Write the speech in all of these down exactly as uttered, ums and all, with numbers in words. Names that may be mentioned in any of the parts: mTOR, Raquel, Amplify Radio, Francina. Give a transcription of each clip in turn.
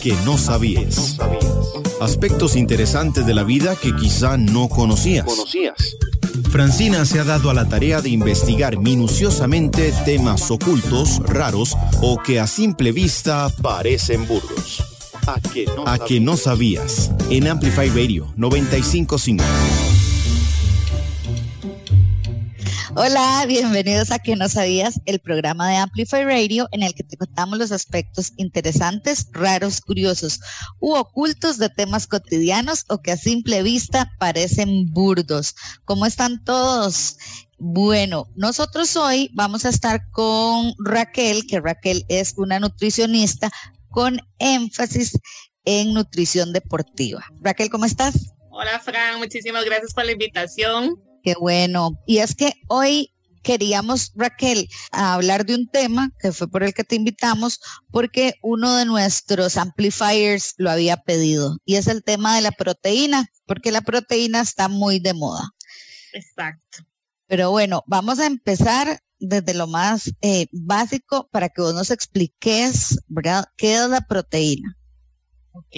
que no sabías. Aspectos interesantes de la vida que quizá no conocías. Francina se ha dado a la tarea de investigar minuciosamente temas ocultos, raros o que a simple vista parecen burdos. A que no, a que no sabías. En Amplify Radio noventa y cinco punto cinco. Hola, bienvenidos a Que No Sabías, el programa de Amplify Radio en el que te contamos los aspectos interesantes, raros, curiosos u ocultos de temas cotidianos o que a simple vista parecen burdos. ¿Cómo están todos? Bueno, nosotros hoy vamos a estar con Raquel, que Raquel es una nutricionista con énfasis en nutrición deportiva. Raquel, ¿cómo estás? Hola, Fran, muchísimas gracias por la invitación. Qué bueno. Y es que hoy queríamos, Raquel, hablar de un tema que fue por el que te invitamos porque uno de nuestros amplifiers lo había pedido y es el tema de la proteína, porque la proteína está muy de moda. Exacto. Pero bueno, vamos a empezar desde lo más eh, básico para que vos nos expliques, ¿verdad? ¿Qué es la proteína? Ok.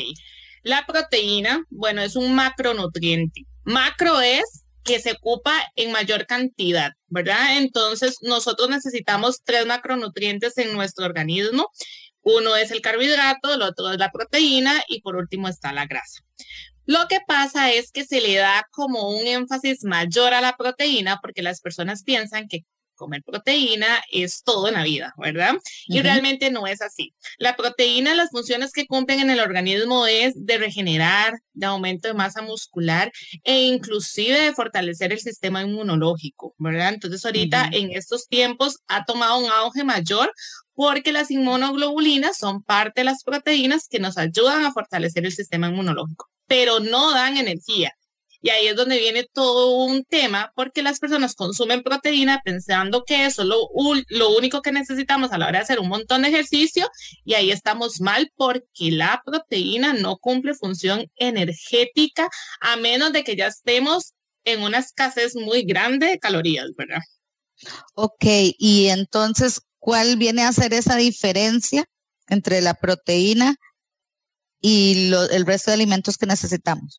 La proteína, bueno, es un macronutriente. Macro es que se ocupa en mayor cantidad, ¿verdad? Entonces, nosotros necesitamos tres macronutrientes en nuestro organismo. Uno es el carbohidrato, el otro es la proteína y por último está la grasa. Lo que pasa es que se le da como un énfasis mayor a la proteína porque las personas piensan que comer proteína es todo en la vida, ¿verdad? Y uh-huh. realmente no es así. La proteína, las funciones que cumplen en el organismo es de regenerar, de aumento de masa muscular e inclusive de fortalecer el sistema inmunológico, ¿verdad? Entonces ahorita uh-huh. en estos tiempos ha tomado un auge mayor porque las inmunoglobulinas son parte de las proteínas que nos ayudan a fortalecer el sistema inmunológico, pero no dan energía. Y ahí es donde viene todo un tema, porque las personas consumen proteína pensando que eso es lo, lo único que necesitamos a la hora de hacer un montón de ejercicio, y ahí estamos mal porque la proteína no cumple función energética, a menos de que ya estemos en una escasez muy grande de calorías, ¿verdad? Ok, y entonces, ¿cuál viene a ser esa diferencia entre la proteína y lo, el resto de alimentos que necesitamos?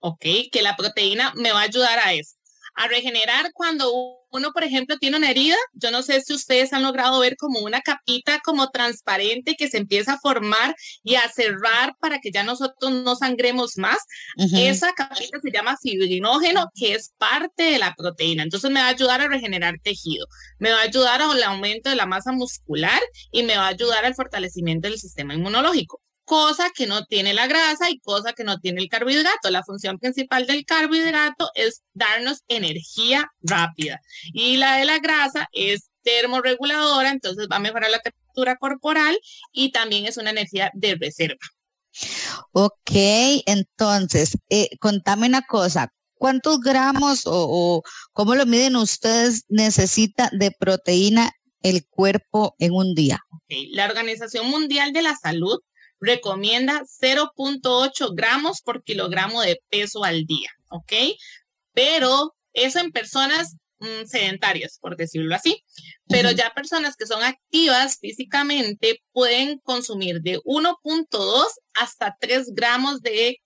Ok, que la proteína me va a ayudar a eso, a regenerar cuando uno, por ejemplo, tiene una herida. Yo no sé si ustedes han logrado ver como una capita como transparente que se empieza a formar y a cerrar para que ya nosotros no sangremos más. Uh-huh. Esa capita se llama fibrinógeno, que es parte de la proteína. Entonces me va a ayudar a regenerar tejido, me va a ayudar al aumento de la masa muscular y me va a ayudar al fortalecimiento del sistema inmunológico. Cosa que no tiene la grasa y cosa que no tiene el carbohidrato. La función principal del carbohidrato es darnos energía rápida. Y la de la grasa es termorreguladora, entonces va a mejorar la temperatura corporal y también es una energía de reserva. Ok, entonces, eh, contame una cosa. ¿Cuántos gramos o, o cómo lo miden ustedes necesita de proteína el cuerpo en un día? Okay. La Organización Mundial de la Salud recomienda cero punto ocho gramos por kilogramo de peso al día, ¿ok? Pero eso en personas mmm, sedentarias, por decirlo así. Pero uh-huh. ya personas que son activas físicamente pueden consumir de uno punto dos hasta tres gramos de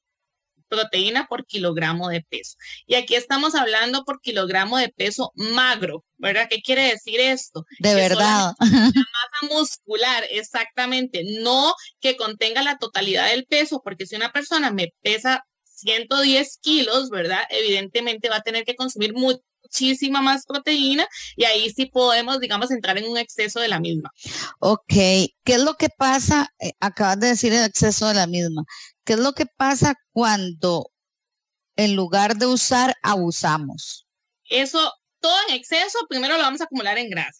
proteína por kilogramo de peso. Y aquí estamos hablando por kilogramo de peso magro, ¿verdad? ¿Qué quiere decir esto? De que verdad. La masa muscular, exactamente. No que contenga la totalidad del peso, porque si una persona me pesa ciento diez kilos, ¿verdad? Evidentemente va a tener que consumir mucho. Muchísima más proteína y ahí sí podemos, digamos, entrar en un exceso de la misma. Ok, ¿qué es lo que pasa? Eh, acabas de decir el exceso de la misma. ¿Qué es lo que pasa cuando en lugar de usar, abusamos? Eso, todo en exceso, primero lo vamos a acumular en grasa.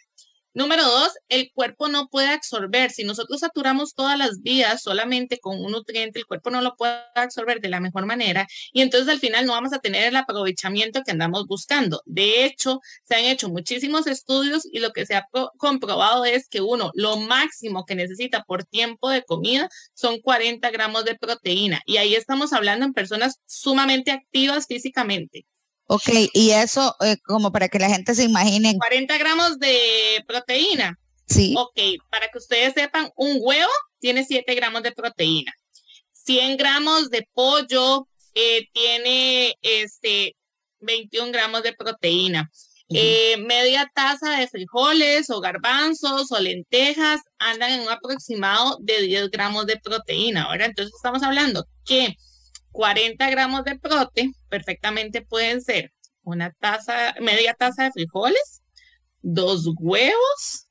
Número dos, el cuerpo no puede absorber. Si nosotros saturamos todas las vías solamente con un nutriente, el cuerpo no lo puede absorber de la mejor manera y entonces al final no vamos a tener el aprovechamiento que andamos buscando. De hecho, se han hecho muchísimos estudios y lo que se ha pro- comprobado es que uno, lo máximo que necesita por tiempo de comida son cuarenta gramos de proteína y ahí estamos hablando en personas sumamente activas físicamente. Ok, y eso eh, como para que la gente se imagine. cuarenta gramos de proteína. Sí. Ok, para que ustedes sepan, un huevo tiene siete gramos de proteína. cien gramos de pollo eh, tiene este, veintiuno gramos de proteína. Uh-huh. Eh, media taza de frijoles o garbanzos o lentejas andan en un aproximado de diez gramos de proteína. Ahora, entonces estamos hablando que cuarenta gramos de prote perfectamente pueden ser una taza, media taza de frijoles, dos huevos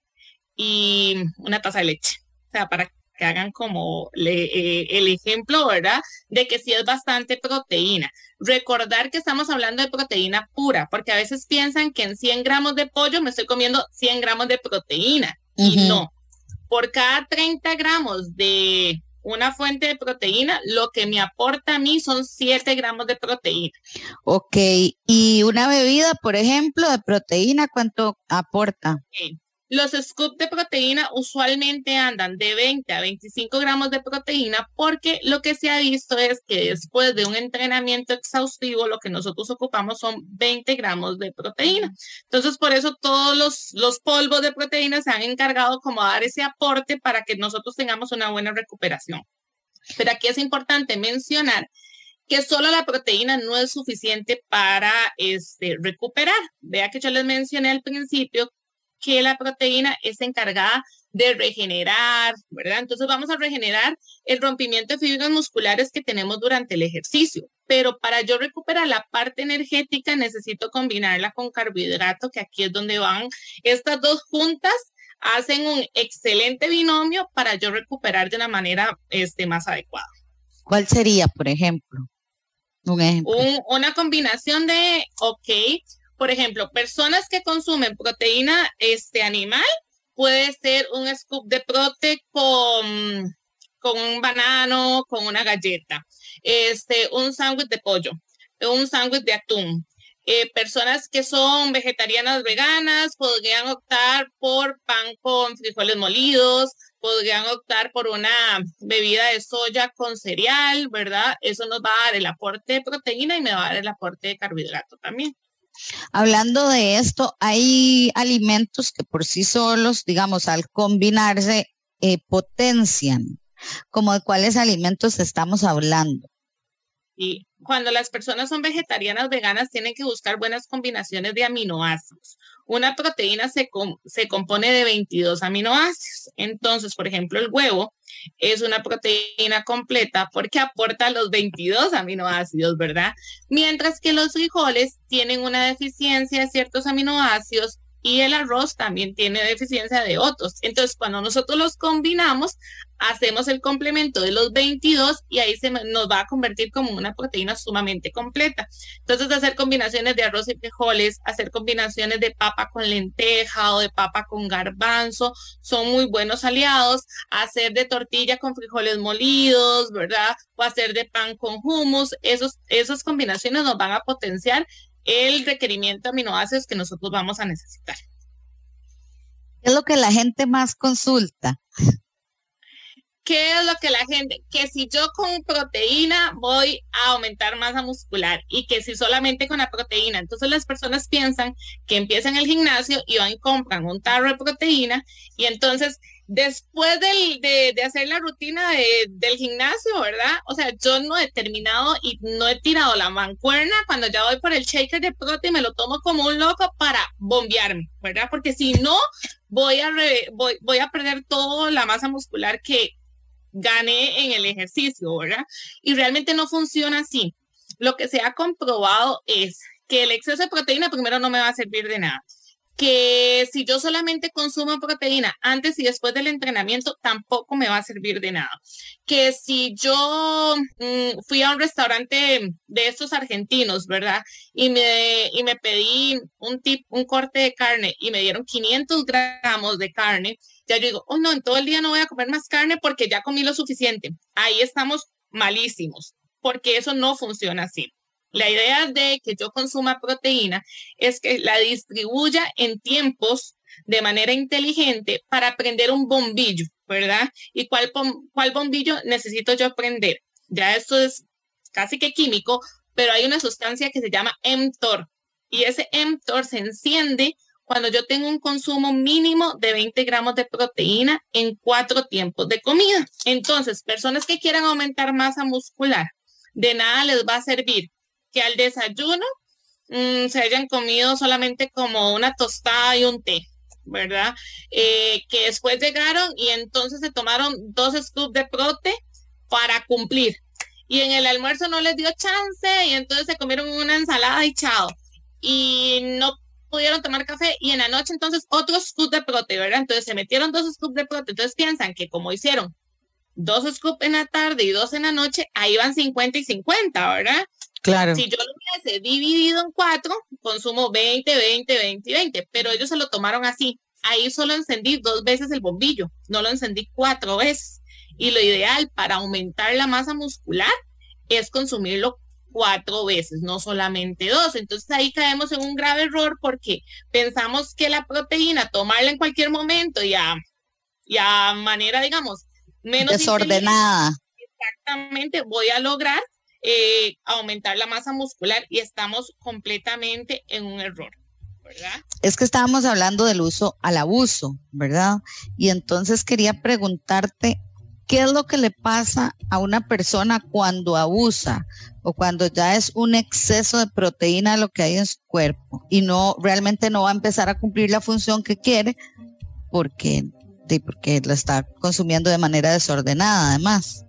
y una taza de leche. O sea, para que hagan como le, eh, el ejemplo, ¿verdad? De que sí es bastante proteína. Recordar que estamos hablando de proteína pura, porque a veces piensan que en cien gramos de pollo me estoy comiendo cien gramos de proteína. Uh-huh. Y no. Por cada treinta gramos de una fuente de proteína, lo que me aporta a mí son siete gramos de proteína. Ok. Y una bebida, por ejemplo, de proteína, ¿cuánto aporta? Okay. Los scoops de proteína usualmente andan de veinte a veinticinco gramos de proteína, porque lo que se ha visto es que después de un entrenamiento exhaustivo, lo que nosotros ocupamos son veinte gramos de proteína. Entonces, por eso todos los, los polvos de proteína se han encargado como a dar ese aporte para que nosotros tengamos una buena recuperación. Pero aquí es importante mencionar que solo la proteína no es suficiente para este, recuperar. Vea que yo les mencioné al principio que la proteína es encargada de regenerar, ¿verdad? Entonces vamos a regenerar el rompimiento de fibras musculares que tenemos durante el ejercicio. Pero para yo recuperar la parte energética necesito combinarla con carbohidrato, que aquí es donde van estas dos juntas, hacen un excelente binomio para yo recuperar de una manera este, más adecuada. ¿Cuál sería, por ejemplo? Un ejemplo. Un, una combinación de, ok, por ejemplo, personas que consumen proteína este, animal, puede ser un scoop de prote con, con un banano, con una galleta, este, un sándwich de pollo, un sándwich de atún. Eh, personas que son vegetarianas veganas podrían optar por pan con frijoles molidos, podrían optar por una bebida de soya con cereal, ¿verdad? Eso nos va a dar el aporte de proteína y me va a dar el aporte de carbohidrato también. Hablando de esto, hay alimentos que por sí solos, digamos, al combinarse, eh, potencian. ¿Como de cuáles alimentos estamos hablando? Y cuando las personas son vegetarianas o veganas, tienen que buscar buenas combinaciones de aminoácidos. Una proteína se, com- se compone de veintidós aminoácidos. Entonces, por ejemplo, el huevo es una proteína completa porque aporta los veintidós aminoácidos, ¿verdad? Mientras que los frijoles tienen una deficiencia de ciertos aminoácidos y el arroz también tiene deficiencia de otros. Entonces, cuando nosotros los combinamos, hacemos el complemento de los veintidós y ahí se nos va a convertir como una proteína sumamente completa. Entonces, hacer combinaciones de arroz y frijoles, hacer combinaciones de papa con lenteja o de papa con garbanzo, son muy buenos aliados. Hacer de tortilla con frijoles molidos, ¿verdad? O hacer de pan con hummus. Esos, esas combinaciones nos van a potenciar el requerimiento de aminoácidos que nosotros vamos a necesitar. ¿Qué es lo que la gente más consulta? ¿Qué es lo que la gente? Que si yo con proteína voy a aumentar masa muscular y que si solamente con la proteína. Entonces las personas piensan que empiezan el gimnasio y van y compran un tarro de proteína y entonces después del, de, de hacer la rutina de, del gimnasio, ¿verdad? O sea, yo no he terminado y no he tirado la mancuerna cuando ya voy por el shaker de proteína y me lo tomo como un loco para bombearme, ¿verdad? Porque si no, voy a, re, voy, voy a perder toda la masa muscular que gané en el ejercicio, ¿verdad? Y realmente no funciona así. Lo que se ha comprobado es que el exceso de proteína primero no me va a servir de nada. Que si yo solamente consumo proteína antes y después del entrenamiento, tampoco me va a servir de nada. Que si yo mmm, fui a un restaurante de estos argentinos, ¿verdad? Y me, y me pedí un, tip, un corte de carne y me dieron quinientos gramos de carne, ya yo digo, oh no, en todo el día no voy a comer más carne porque ya comí lo suficiente. Ahí estamos malísimos, porque eso no funciona así. La idea de que yo consuma proteína es que la distribuya en tiempos de manera inteligente para prender un bombillo, ¿verdad? ¿Y cuál, cuál bombillo necesito yo prender? Ya esto es casi que químico, pero hay una sustancia que se llama mTOR y ese mTOR se enciende cuando yo tengo un consumo mínimo de veinte gramos de proteína en cuatro tiempos de comida. Entonces, personas que quieran aumentar masa muscular, de nada les va a servir que al desayuno mmm, se hayan comido solamente como una tostada y un té, ¿verdad? Eh, que después llegaron y entonces se tomaron dos scoops de prote para cumplir. Y en el almuerzo no les dio chance y entonces se comieron una ensalada y chao. Y no pudieron tomar café y en la noche entonces otro scoop de prote, ¿verdad? Entonces se metieron dos scoops de prote. Entonces piensan que como hicieron dos scoops en la tarde y dos en la noche, ahí van cincuenta y cincuenta, ¿verdad? Claro. Si yo lo hubiese dividido en cuatro, consumo veinte, veinte, veinte y veinte, pero ellos se lo tomaron así. Ahí solo encendí dos veces el bombillo, no lo encendí cuatro veces. Y lo ideal para aumentar la masa muscular es consumirlo cuatro veces, no solamente dos. Entonces ahí caemos en un grave error porque pensamos que la proteína, tomarla en cualquier momento y a, y a manera, digamos, menos desordenada. Exactamente, voy a lograr eh, aumentar la masa muscular y estamos completamente en un error, ¿verdad? Es que estábamos hablando del uso al abuso, ¿verdad? Y entonces quería preguntarte, ¿qué es lo que le pasa a una persona cuando abusa o cuando ya es un exceso de proteína lo que hay en su cuerpo y no realmente no va a empezar a cumplir la función que quiere porque, porque lo está consumiendo de manera desordenada además?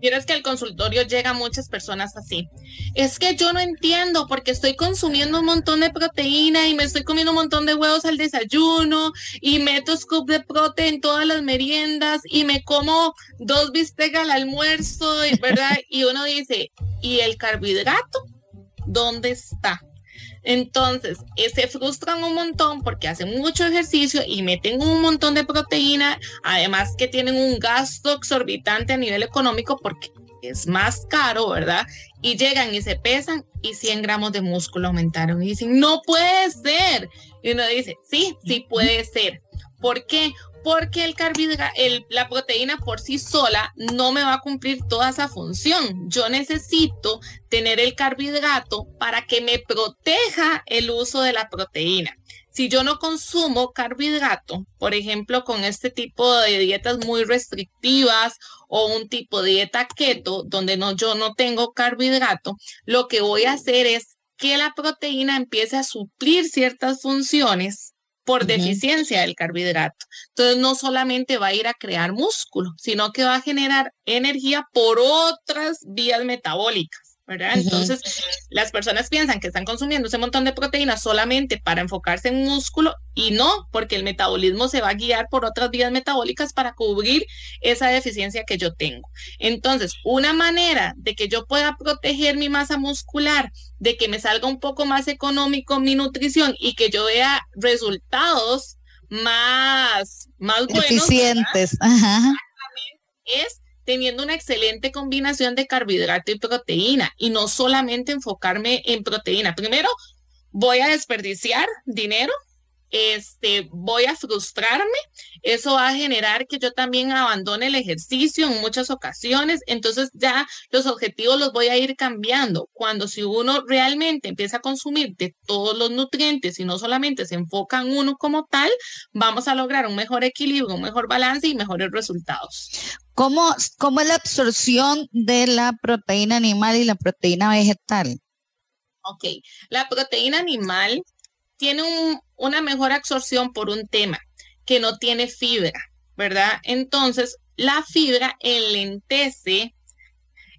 Vieras que al consultorio llegan muchas personas así. Es que yo no entiendo porque estoy consumiendo un montón de proteína y me estoy comiendo un montón de huevos al desayuno y meto scoop de prote en todas las meriendas y me como dos bistecs al almuerzo, ¿verdad? Y uno dice, ¿y el carbohidrato? ¿Dónde está? Entonces, eh, se frustran un montón porque hacen mucho ejercicio y meten un montón de proteína, además que tienen un gasto exorbitante a nivel económico porque es más caro, ¿verdad? Y llegan y se pesan y cien gramos de músculo aumentaron y dicen, no puede ser. Y uno dice, sí, sí puede ser. ¿Por qué? Porque el carbohidrato, el, la proteína por sí sola no me va a cumplir toda esa función. Yo necesito tener el carbohidrato para que me proteja el uso de la proteína. Si yo no consumo carbohidrato, por ejemplo, con este tipo de dietas muy restrictivas o un tipo de dieta keto, donde no, yo no tengo carbohidrato, lo que voy a hacer es que la proteína empiece a suplir ciertas funciones por deficiencia del carbohidrato. Entonces no solamente va a ir a crear músculo, sino que va a generar energía por otras vías metabólicas, ¿verdad? Uh-huh. Entonces las personas piensan que están consumiendo ese montón de proteínas solamente para enfocarse en músculo y no, porque el metabolismo se va a guiar por otras vías metabólicas para cubrir esa deficiencia que yo tengo. Entonces, una manera de que yo pueda proteger mi masa muscular, de que me salga un poco más económico mi nutrición y que yo vea resultados más, más buenos, eficientes, ajá, es teniendo una excelente combinación de carbohidrato y proteína y no solamente enfocarme en proteína. Primero, voy a desperdiciar dinero, este, voy a frustrarme, eso va a generar que yo también abandone el ejercicio en muchas ocasiones, entonces ya los objetivos los voy a ir cambiando. Cuando si uno realmente empieza a consumir de todos los nutrientes y no solamente se enfoca en uno como tal, vamos a lograr un mejor equilibrio, un mejor balance y mejores resultados. ¿Cómo, cómo es la absorción de la proteína animal y la proteína vegetal? Ok, la proteína animal tiene un, una mejor absorción por un tema, que no tiene fibra, ¿verdad? Entonces, la fibra enlentece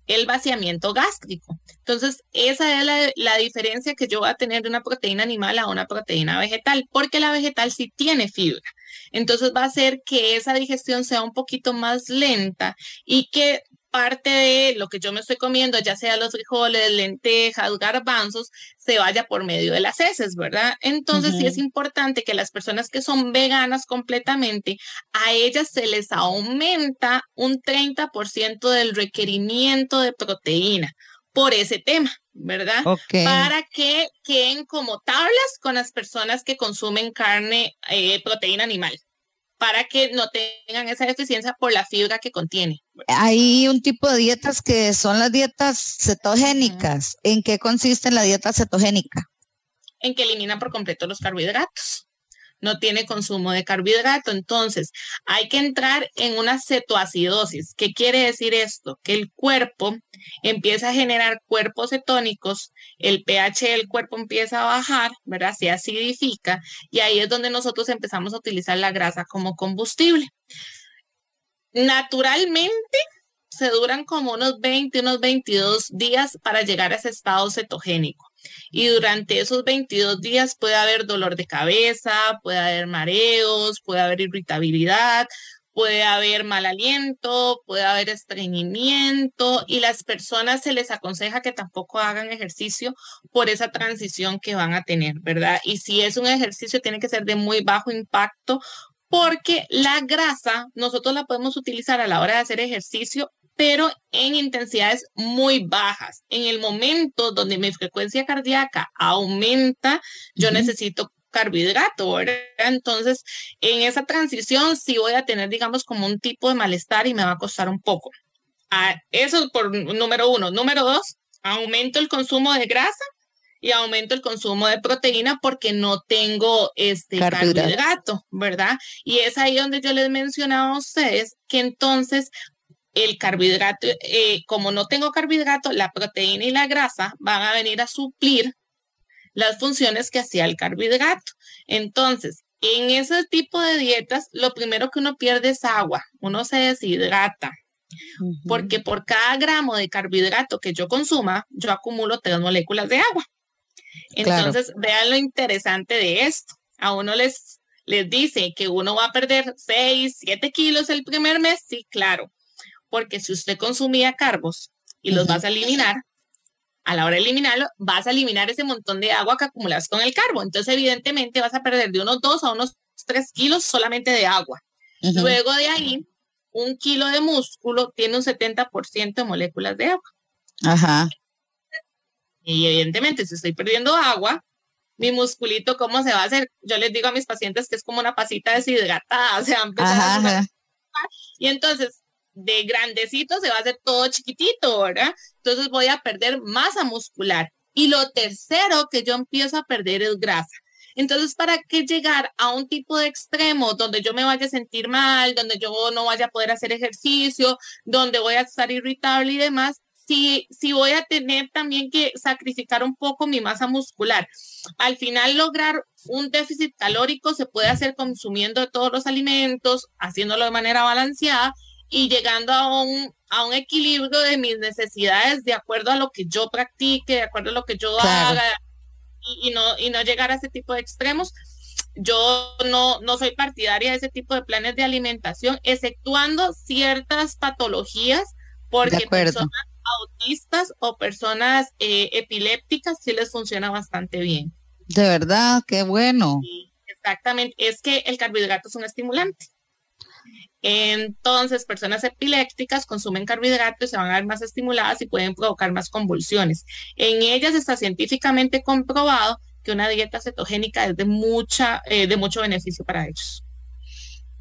el vaciamiento gástrico. Entonces, esa es la, la diferencia que yo voy a tener de una proteína animal a una proteína vegetal, porque la vegetal sí tiene fibra. Entonces, va a hacer que esa digestión sea un poquito más lenta y que parte de lo que yo me estoy comiendo, ya sea los frijoles, lentejas, garbanzos, se vaya por medio de las heces, ¿verdad? Entonces, uh-huh. sí es importante que las personas que son veganas completamente, a ellas se les aumenta un treinta por ciento del requerimiento de proteína por ese tema, ¿verdad? Okay. Para que queden como tablas con las personas que consumen carne, eh, proteína animal, para que no tengan esa deficiencia por la fibra que contiene. Hay un tipo de dietas que son las dietas cetogénicas. ¿En qué consiste la dieta cetogénica? En que eliminan por completo los carbohidratos. no tiene consumo de carbohidrato. Entonces, hay que entrar en una cetoacidosis. ¿Qué quiere decir esto? Que el cuerpo empieza a generar cuerpos cetónicos, el pH del cuerpo empieza a bajar, ¿verdad? Se acidifica y ahí es donde nosotros empezamos a utilizar la grasa como combustible. Naturalmente, se duran como unos veinte, unos veintidós días para llegar a ese estado cetogénico. Y durante esos veintidós días puede haber dolor de cabeza, puede haber mareos, puede haber irritabilidad, puede haber mal aliento, puede haber estreñimiento y las personas se les aconseja que tampoco hagan ejercicio por esa transición que van a tener, ¿verdad? Y si es un ejercicio tiene que ser de muy bajo impacto porque la grasa nosotros la podemos utilizar a la hora de hacer ejercicio pero en intensidades muy bajas. En el momento donde mi frecuencia cardíaca aumenta, yo uh-huh. necesito carbohidrato, ¿verdad? Entonces, en esa transición sí voy a tener, digamos, como un tipo de malestar y me va a costar un poco. Ah, eso por número uno. Número dos, aumento el consumo de grasa y aumento el consumo de proteína porque no tengo este carbohidrato, carbohidrato ¿verdad? Y es ahí donde yo les mencionaba a ustedes que entonces el carbohidrato, eh, como no tengo carbohidrato, la proteína y la grasa van a venir a suplir las funciones que hacía el carbohidrato. Entonces, en ese tipo de dietas, lo primero que uno pierde es agua, uno se deshidrata, uh-huh. porque por cada gramo de carbohidrato que yo consuma, yo acumulo tres moléculas de agua. Entonces, claro. Vean lo interesante de esto. A uno les, les dice que uno va a perder seis, siete kilos el primer mes, sí, claro. Porque si usted consumía carbos y los uh-huh. vas a eliminar, a la hora de eliminarlo, vas a eliminar ese montón de agua que acumulas con el carbo. Entonces, evidentemente, vas a perder de unos dos a unos tres kilos solamente de agua. Uh-huh. Luego de ahí, un kilo de músculo tiene un setenta por ciento de moléculas de agua. Ajá. Uh-huh. Y evidentemente, si estoy perdiendo agua, mi musculito, ¿cómo se va a hacer? Yo les digo a mis pacientes que es como una pasita deshidratada. O sea, empezar uh-huh. a sumar. Y entonces, de grandecito se va a hacer todo chiquitito, ¿verdad? Entonces voy a perder masa muscular. Y lo tercero que yo empiezo a perder es grasa. Entonces, ¿para qué llegar a un tipo de extremo donde yo me vaya a sentir mal, donde yo no vaya a poder hacer ejercicio, donde voy a estar irritable y demás? Si, si voy a tener también que sacrificar un poco mi masa muscular. Al final, lograr un déficit calórico se puede hacer consumiendo todos los alimentos, haciéndolo de manera balanceada, y llegando a un, a un equilibrio de mis necesidades de acuerdo a lo que yo practique, de acuerdo a lo que yo claro. haga, y, y, no, y no llegar a ese tipo de extremos. Yo no, no soy partidaria de ese tipo de planes de alimentación, exceptuando ciertas patologías, porque personas autistas o personas eh, epilépticas sí les funciona bastante bien. De verdad, qué bueno. Sí, exactamente, es que el carbohidrato es un estimulante. Entonces, personas epilépticas consumen carbohidratos y se van a ver más estimuladas y pueden provocar más convulsiones. En ellas está científicamente comprobado que una dieta cetogénica es de mucha, eh, de mucho beneficio para ellos.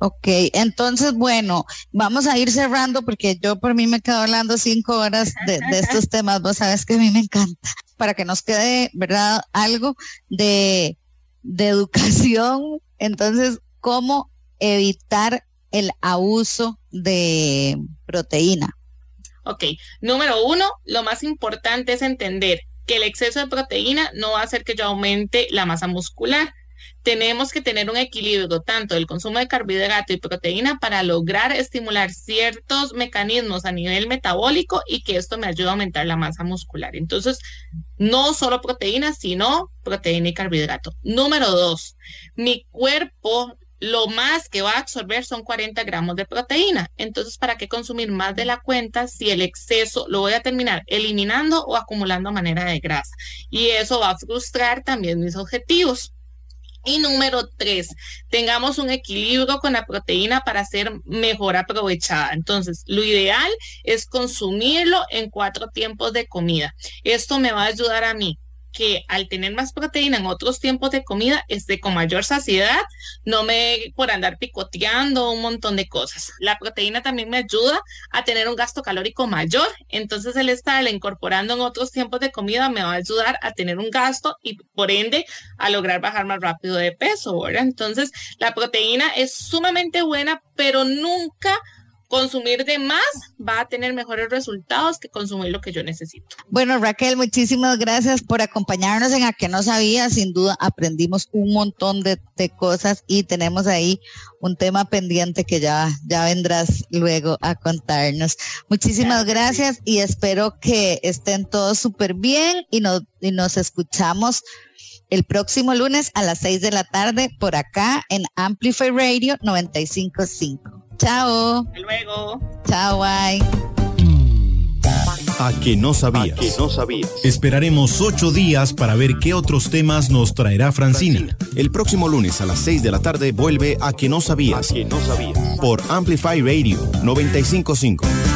Ok, entonces, bueno, vamos a ir cerrando porque yo por mí me quedo hablando cinco horas de, de estos temas. Vos sabes que a mí me encanta, para que nos quede, ¿verdad?, algo de, de educación. Entonces, ¿cómo evitar el abuso de proteína? Ok, número uno, lo más importante es entender que el exceso de proteína no va a hacer que yo aumente la masa muscular. Tenemos que tener un equilibrio tanto del consumo de carbohidrato y proteína para lograr estimular ciertos mecanismos a nivel metabólico y que esto me ayude a aumentar la masa muscular. Entonces, no solo proteína, sino proteína y carbohidrato. Número dos, mi cuerpo lo más que va a absorber son cuarenta gramos de proteína. Entonces, ¿para qué consumir más de la cuenta si el exceso lo voy a terminar eliminando o acumulando a manera de grasa? Y eso va a frustrar también mis objetivos. Y número tres, tengamos un equilibrio con la proteína para ser mejor aprovechada. Entonces, lo ideal es consumirlo en cuatro tiempos de comida. Esto me va a ayudar a mí que al tener más proteína en otros tiempos de comida esté con mayor saciedad, no me por andar picoteando un montón de cosas. La proteína también me ayuda a tener un gasto calórico mayor, entonces el estarla incorporando en otros tiempos de comida me va a ayudar a tener un gasto y por ende a lograr bajar más rápido de peso, ¿verdad? Entonces la proteína es sumamente buena, pero nunca consumir de más va a tener mejores resultados que consumir lo que yo necesito. Bueno, Raquel, muchísimas gracias por acompañarnos en A Que No Sabía. Sin duda aprendimos un montón de, de cosas y tenemos ahí un tema pendiente que ya, ya vendrás luego a contarnos. Muchísimas gracias, gracias y espero que estén todos súper bien y, no, y nos escuchamos el próximo lunes a las seis de la tarde por acá en Amplify Radio noventa y cinco punto cinco. Chao. Hasta luego. Chao, bye. A que no sabías. A que no sabías. Esperaremos ocho días para ver qué otros temas nos traerá Francina. Francina. El próximo lunes a las seis de la tarde vuelve A que no sabías. A que no sabías. Por Amplify Radio noventa y cinco punto cinco.